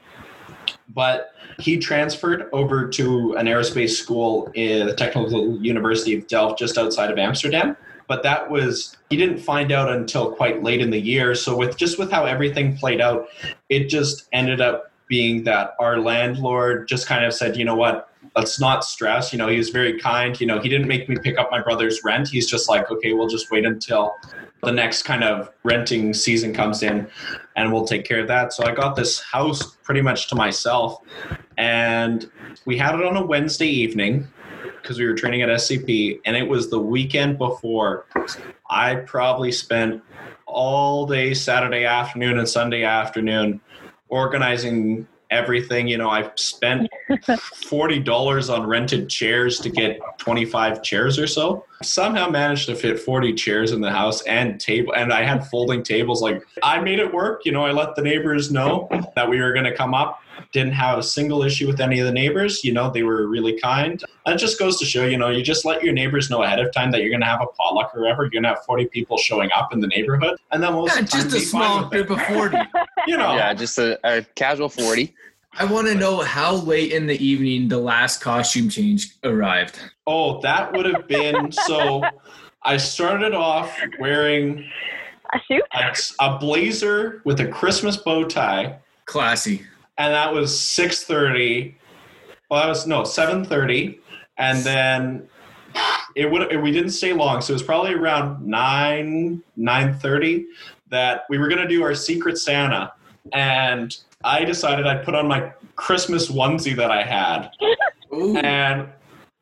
but he transferred over to an aerospace school in the Technical University of Delft just outside of Amsterdam. But that was, he didn't find out until quite late in the year. So with how everything played out, it just ended up being that our landlord just kind of said, you know what, let's not stress. You know, he was very kind. You know, he didn't make me pick up my brother's rent. He's just like, okay, we'll just wait until the next kind of renting season comes in and we'll take care of that. So I got this house pretty much to myself. And we had it on a Wednesday evening because we were training at SCP, and it was the weekend before. I probably spent all day Saturday afternoon and Sunday afternoon organizing everything. You know, I spent $40 on rented chairs to get 25 chairs or so. Somehow managed to fit 40 chairs in the house and table. And I had folding tables. Like, I made it work. You know, I let the neighbors know that we were going to come up. Didn't have a single issue with any of the neighbors. You know, they were really kind. And it just goes to show, you know, you just let your neighbors know ahead of time that you're going to have a potluck or whatever. You're going to have 40 people showing up in the neighborhood. And then most of the time, just a small group of 40. You know. Yeah, just a casual 40. I want to know how late in the evening the last costume change arrived. Oh, that would have been. So I started off wearing a suit, a blazer with a Christmas bow tie. Classy. And that was 6:30. Well, that was 7:30. And then we didn't stay long. So it was probably around 9:30 that we were going to do our Secret Santa. And I decided I'd put on my Christmas onesie that I had. Ooh. And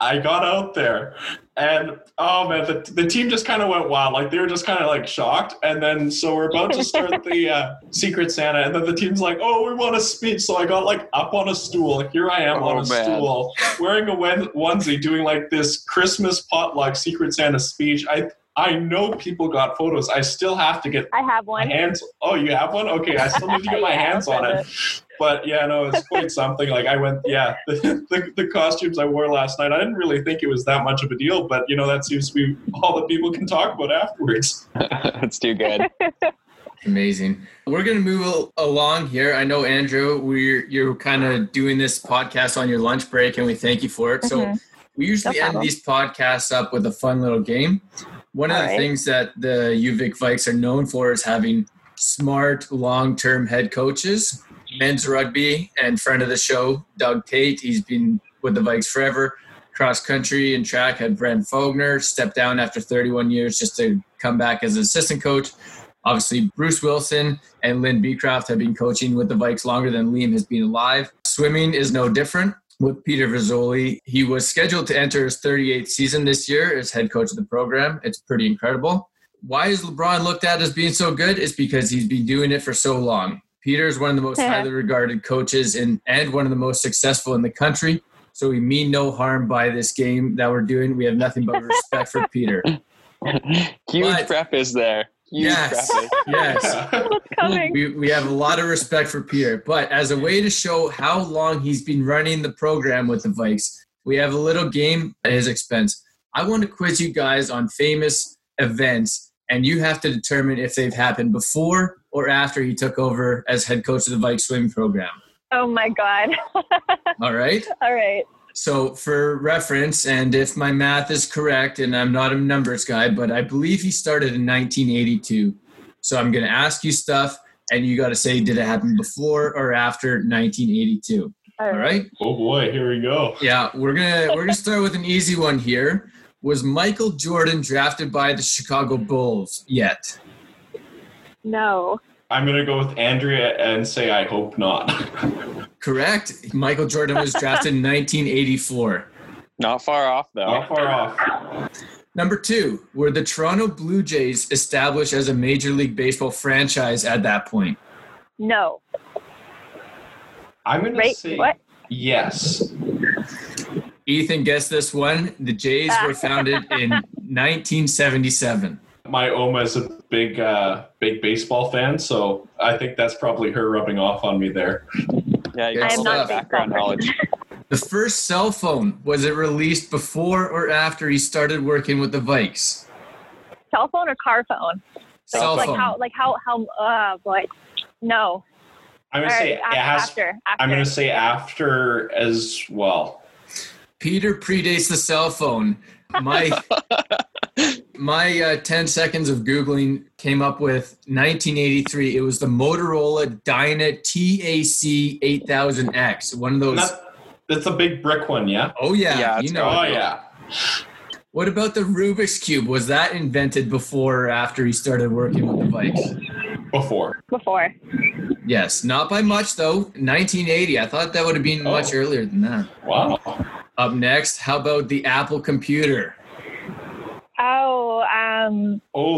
I got out there. And, oh, man, the team just kind of went wild. Like, they were just kind of, like, shocked. And then, so we're about to start the Secret Santa. And then the team's like, oh, we want a speech. So I got, like, up on a stool. Like, here I am stool, wearing a onesie, doing, like, this Christmas potluck Secret Santa speech. I know people got photos. I still have to get I have one. My hands. Oh, you have one? Okay, I still need to get my hands on it. But, yeah, no, it's quite something. Like, I went, the costumes I wore last night, I didn't really think it was that much of a deal. But, you know, that seems to be all that people can talk about afterwards. That's too good. Amazing. We're going to move along here. I know, Andrew, you're kind of doing this podcast on your lunch break, and we thank you for it. Mm-hmm. So we usually end these podcasts up with a fun little game. One of the things that the UVic Vikes are known for is having smart, long-term head coaches. Men's rugby and friend of the show, Doug Tate. He's been with the Vikes forever. Cross country and track had Brent Fogner, stepped down after 31 years just to come back as assistant coach. Obviously, Bruce Wilson and Lynn Beecroft have been coaching with the Vikes longer than Liam has been alive. Swimming is no different. With Peter Vizzoli, he was scheduled to enter his 38th season this year as head coach of the program. It's pretty incredible. Why is LeBron looked at as being so good? It's because he's been doing it for so long. Peter is one of the most highly regarded coaches and one of the most successful in the country. So we mean no harm by this game that we're doing. We have nothing but respect for Peter. Huge preface there. Yes. We have a lot of respect for Peter, but as a way to show how long he's been running the program with the Vikes, we have a little game at his expense. I want to quiz you guys on famous events, and you have to determine if they've happened before or after he took over as head coach of the Vikes swim program. Oh my God. All right. So for reference, and if my math is correct, and I'm not a numbers guy, but I believe he started in 1982. So I'm going to ask you stuff, and you got to say, did it happen before or after 1982? All right. Oh boy, here we go. Yeah, we're gonna start with an easy one here. Was Michael Jordan drafted by the Chicago Bulls yet? No. I'm going to go with Andrea and say I hope not. Correct. Michael Jordan was drafted in 1984. Not far off, though. Not far off. Number two, were the Toronto Blue Jays established as a Major League Baseball franchise at that point? No. I'm going to say what? Yes. Ethan, guess this one. The Jays were founded in 1977. My Oma is a big baseball fan, so I think that's probably her rubbing off on me there. Yeah, you have not background knowledge. The first cell phone, was it released before or after he started working with the Vikes? Cell phone or car phone? Cell phone. No. I'm gonna say after. I'm gonna say after as well. Peter predates the cell phone. My 10 seconds of Googling came up with 1983. It was the Motorola DynaTAC 8000X. One of those. That's a big brick one, yeah? Oh, yeah. Yeah. What about the Rubik's Cube? Was that invented before or after he started working with the Vikes? Before. Yes. Not by much, though. 1980. I thought that would have been much earlier than that. Wow. Up next, how about the Apple computer?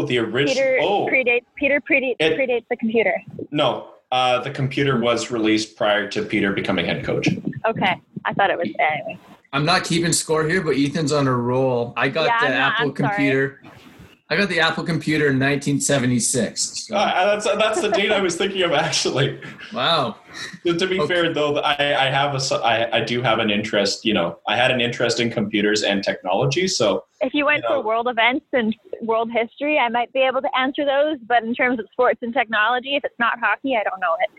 The original. Peter predates the computer. No, the computer was released prior to Peter becoming head coach. Okay, I thought it was anyway. I'm not keeping score here, but Ethan's on a roll. I got the Apple computer in 1976. So. That's the date I was thinking of, actually. Wow. To be fair, though, I do have an interest. You know, I had an interest in computers and technology. So if you went for world events and world history, I might be able to answer those. But in terms of sports and technology, if it's not hockey, I don't know it.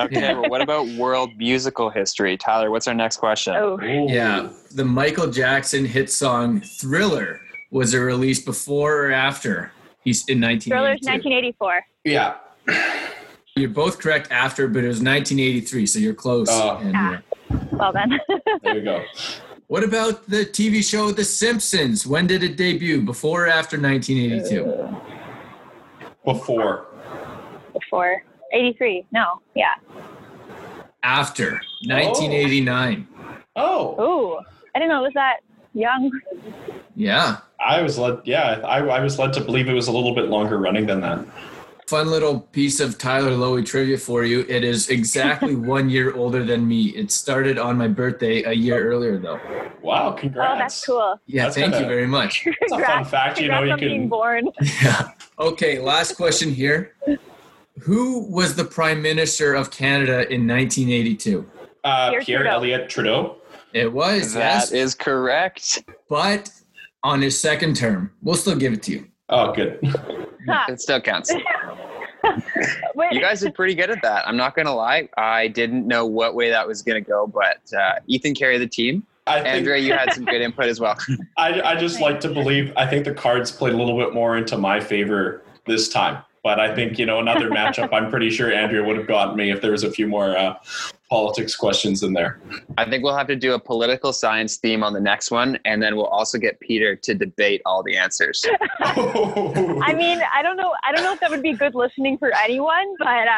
Okay, but what about world musical history, Tyler? What's our next question? Oh. Yeah, the Michael Jackson hit song "Thriller." Was it released before or after? He's in 1982. Thriller's 1984. Yeah. You're both correct after, but it was 1983, so you're close. Well then. There you go. What about the TV show The Simpsons? When did it debut? Before or after 1982? Before. 83. No. Yeah. After. 1989. Oh. Ooh. I didn't know. Was that young? Yeah. I was led to believe it was a little bit longer running than that. Fun little piece of Tyler Lowy trivia for you. It is exactly 1 year older than me. It started on my birthday a year earlier, though. Wow, congrats. Oh, that's cool. Yeah, thank you very much. That's a fun fact. Being born. Yeah. Okay, last question here. Who was the Prime Minister of Canada in 1982? Pierre Elliott Trudeau. It was, yes. That is correct. But on his second term, we'll still give it to you. Oh, good. It still counts. You guys did pretty good at that. I'm not going to lie. I didn't know what way that was going to go, but Ethan carried the team. Andrea, you had some good input as well. I just like to believe, I think the cards played a little bit more into my favor this time. But I think, another matchup, I'm pretty sure Andrea would have gotten me if there was a few more politics questions in there. I think we'll have to do a political science theme on the next one, and then we'll also get Peter to debate all the answers. I mean, I don't know if that would be good listening for anyone, but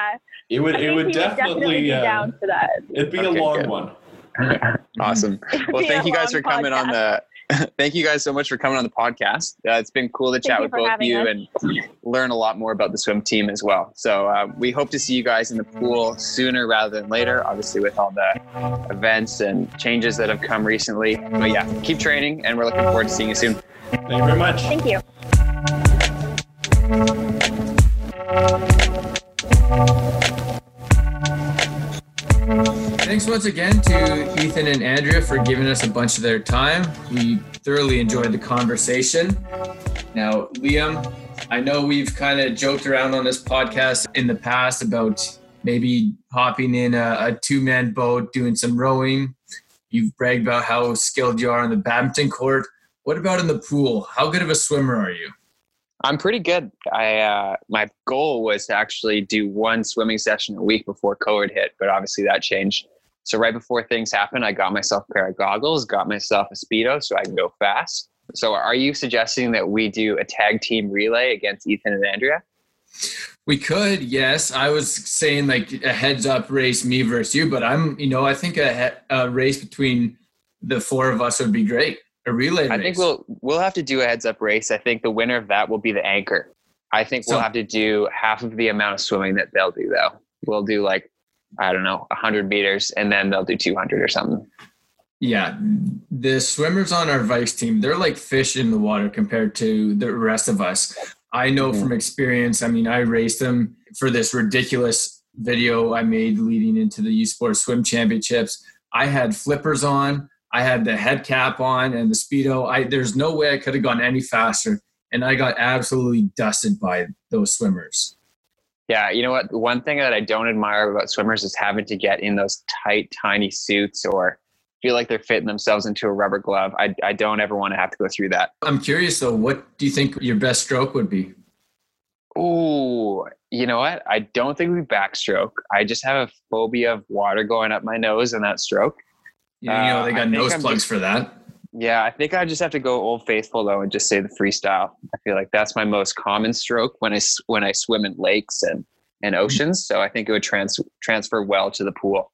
it would definitely be down for that. It'd be a long one. Awesome. Well, thank you guys for coming on the Thank you guys so much for coming on the podcast. It's been cool to chat with both of you and learn a lot more about the swim team as well. So we hope to see you guys in the pool sooner rather than later, obviously with all the events and changes that have come recently. But yeah, keep training and we're looking forward to seeing you soon. Thank you very much. Thank you. Thanks once again to Ethan and Andrea for giving us a bunch of their time. We thoroughly enjoyed the conversation. Now, Liam, I know we've kind of joked around on this podcast in the past about maybe hopping in a two-man boat, doing some rowing. You've bragged about how skilled you are on the badminton court. What about in the pool? How good of a swimmer are you? I'm pretty good. My goal was to actually do one swimming session a week before COVID hit, but obviously that changed. So right before things happened, I got myself a pair of goggles, got myself a Speedo so I can go fast. So are you suggesting that we do a tag team relay against Ethan and Andrea? We could, yes. I was saying like a heads up race, me versus you, but I think a race between the four of us would be great. A relay race. I think we'll have to do a heads up race. I think the winner of that will be the anchor. I think we'll have to do half of the amount of swimming that they'll do though. We'll do 100 meters and then they'll do 200 or something. Yeah. The swimmers on our Vikes team, they're like fish in the water compared to the rest of us. I know from experience. I mean, I raced them for this ridiculous video I made leading into the U-Sports swim championships. I had flippers on. I had the head cap on and the Speedo. There's no way I could have gone any faster. And I got absolutely dusted by those swimmers. Yeah. You know what? One thing that I don't admire about swimmers is having to get in those tight, tiny suits or feel like they're fitting themselves into a rubber glove. I don't ever want to have to go through that. I'm curious though, what do you think your best stroke would be? Ooh, you know what? I don't think it would be backstroke. I just have a phobia of water going up my nose and that stroke. They got nose plugs for that. Yeah, I think I just have to go Old Faithful though and just say the freestyle. I feel like that's my most common stroke when I swim in lakes and oceans. So I think it would transfer well to the pool.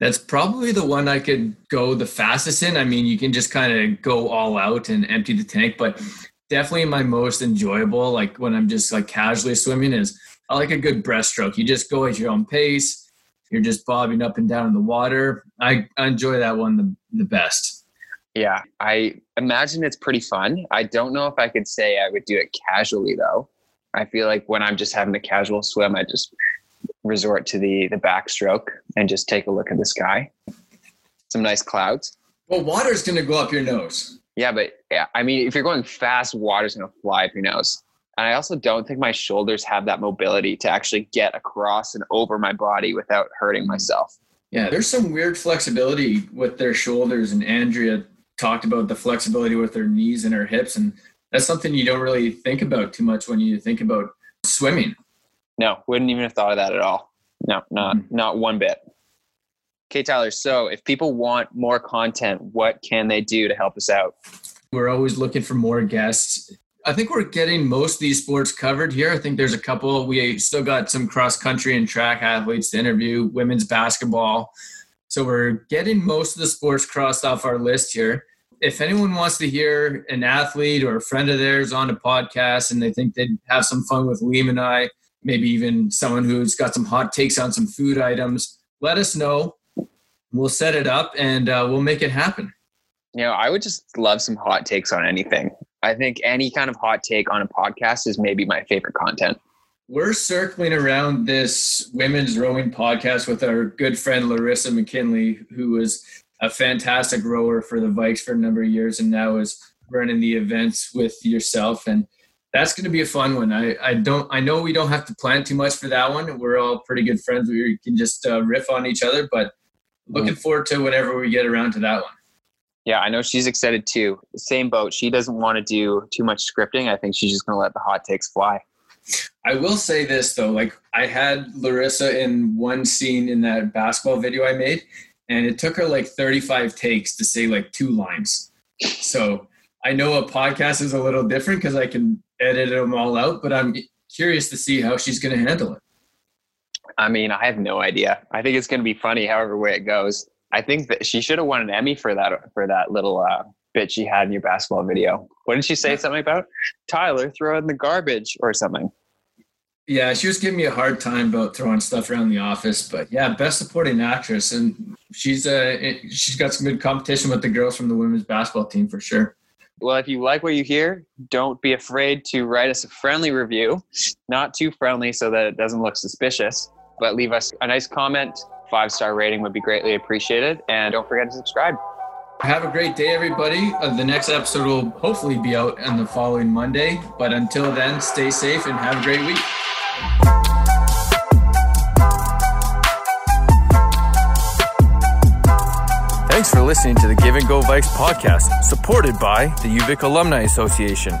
That's probably the one I could go the fastest in. I mean, you can just kind of go all out and empty the tank, but definitely my most enjoyable, like when I'm just like casually swimming, is I like a good breaststroke. You just go at your own pace. You're just bobbing up and down in the water. I enjoy that one the best. Yeah, I imagine it's pretty fun. I don't know if I could say I would do it casually, though. I feel like when I'm just having a casual swim, I just resort to the backstroke and just take a look at the sky. Some nice clouds. Well, water's going to go up your nose. Yeah, but if you're going fast, water's going to fly up your nose. And I also don't think my shoulders have that mobility to actually get across and over my body without hurting myself. Yeah, there's some weird flexibility with their shoulders. And Andrea talked about the flexibility with their knees and her hips. And that's something you don't really think about too much when you think about swimming. No, wouldn't even have thought of that at all. No, not one bit. Okay, Tyler, so if people want more content, what can they do to help us out? We're always looking for more guests. I think we're getting most of these sports covered here. I think there's a couple. We still got some cross-country and track athletes to interview, women's basketball. So we're getting most of the sports crossed off our list here. If anyone wants to hear an athlete or a friend of theirs on a podcast and they think they'd have some fun with Liam and I, maybe even someone who's got some hot takes on some food items, let us know. We'll set it up and we'll make it happen. You know, I would just love some hot takes on anything. I think any kind of hot take on a podcast is maybe my favorite content. We're circling around this women's rowing podcast with our good friend Larissa McKinley, who was a fantastic rower for the Vikes for a number of years and now is running the events with yourself. And that's going to be a fun one. I know we don't have to plan too much for that one. We're all pretty good friends. We can just riff on each other, but looking forward to whenever we get around to that one. Yeah, I know she's excited too. Same boat. She doesn't want to do too much scripting. I think she's just going to let the hot takes fly. I will say this though. I had Larissa in one scene in that basketball video I made, and it took her 35 takes to say 2 lines. So I know a podcast is a little different because I can edit them all out, but I'm curious to see how she's going to handle it. I mean, I have no idea. I think it's going to be funny however way it goes. I think that she should have won an Emmy for that little fit she had in your basketball video. What did she say something about? Tyler, throw in the garbage or something. Yeah, she was giving me a hard time about throwing stuff around the office, but yeah, best supporting actress, and she's got some good competition with the girls from the women's basketball team for sure. Well, if you like what you hear, don't be afraid to write us a friendly review, not too friendly so that it doesn't look suspicious, but leave us a nice comment. 5-star rating would be greatly appreciated, and don't forget to subscribe. Have a great day, everybody. The next episode will hopefully be out on the following Monday, but until then, stay safe and have a great week. Thanks for listening to the Give and Go Vikes podcast, supported by the UVic Alumni Association.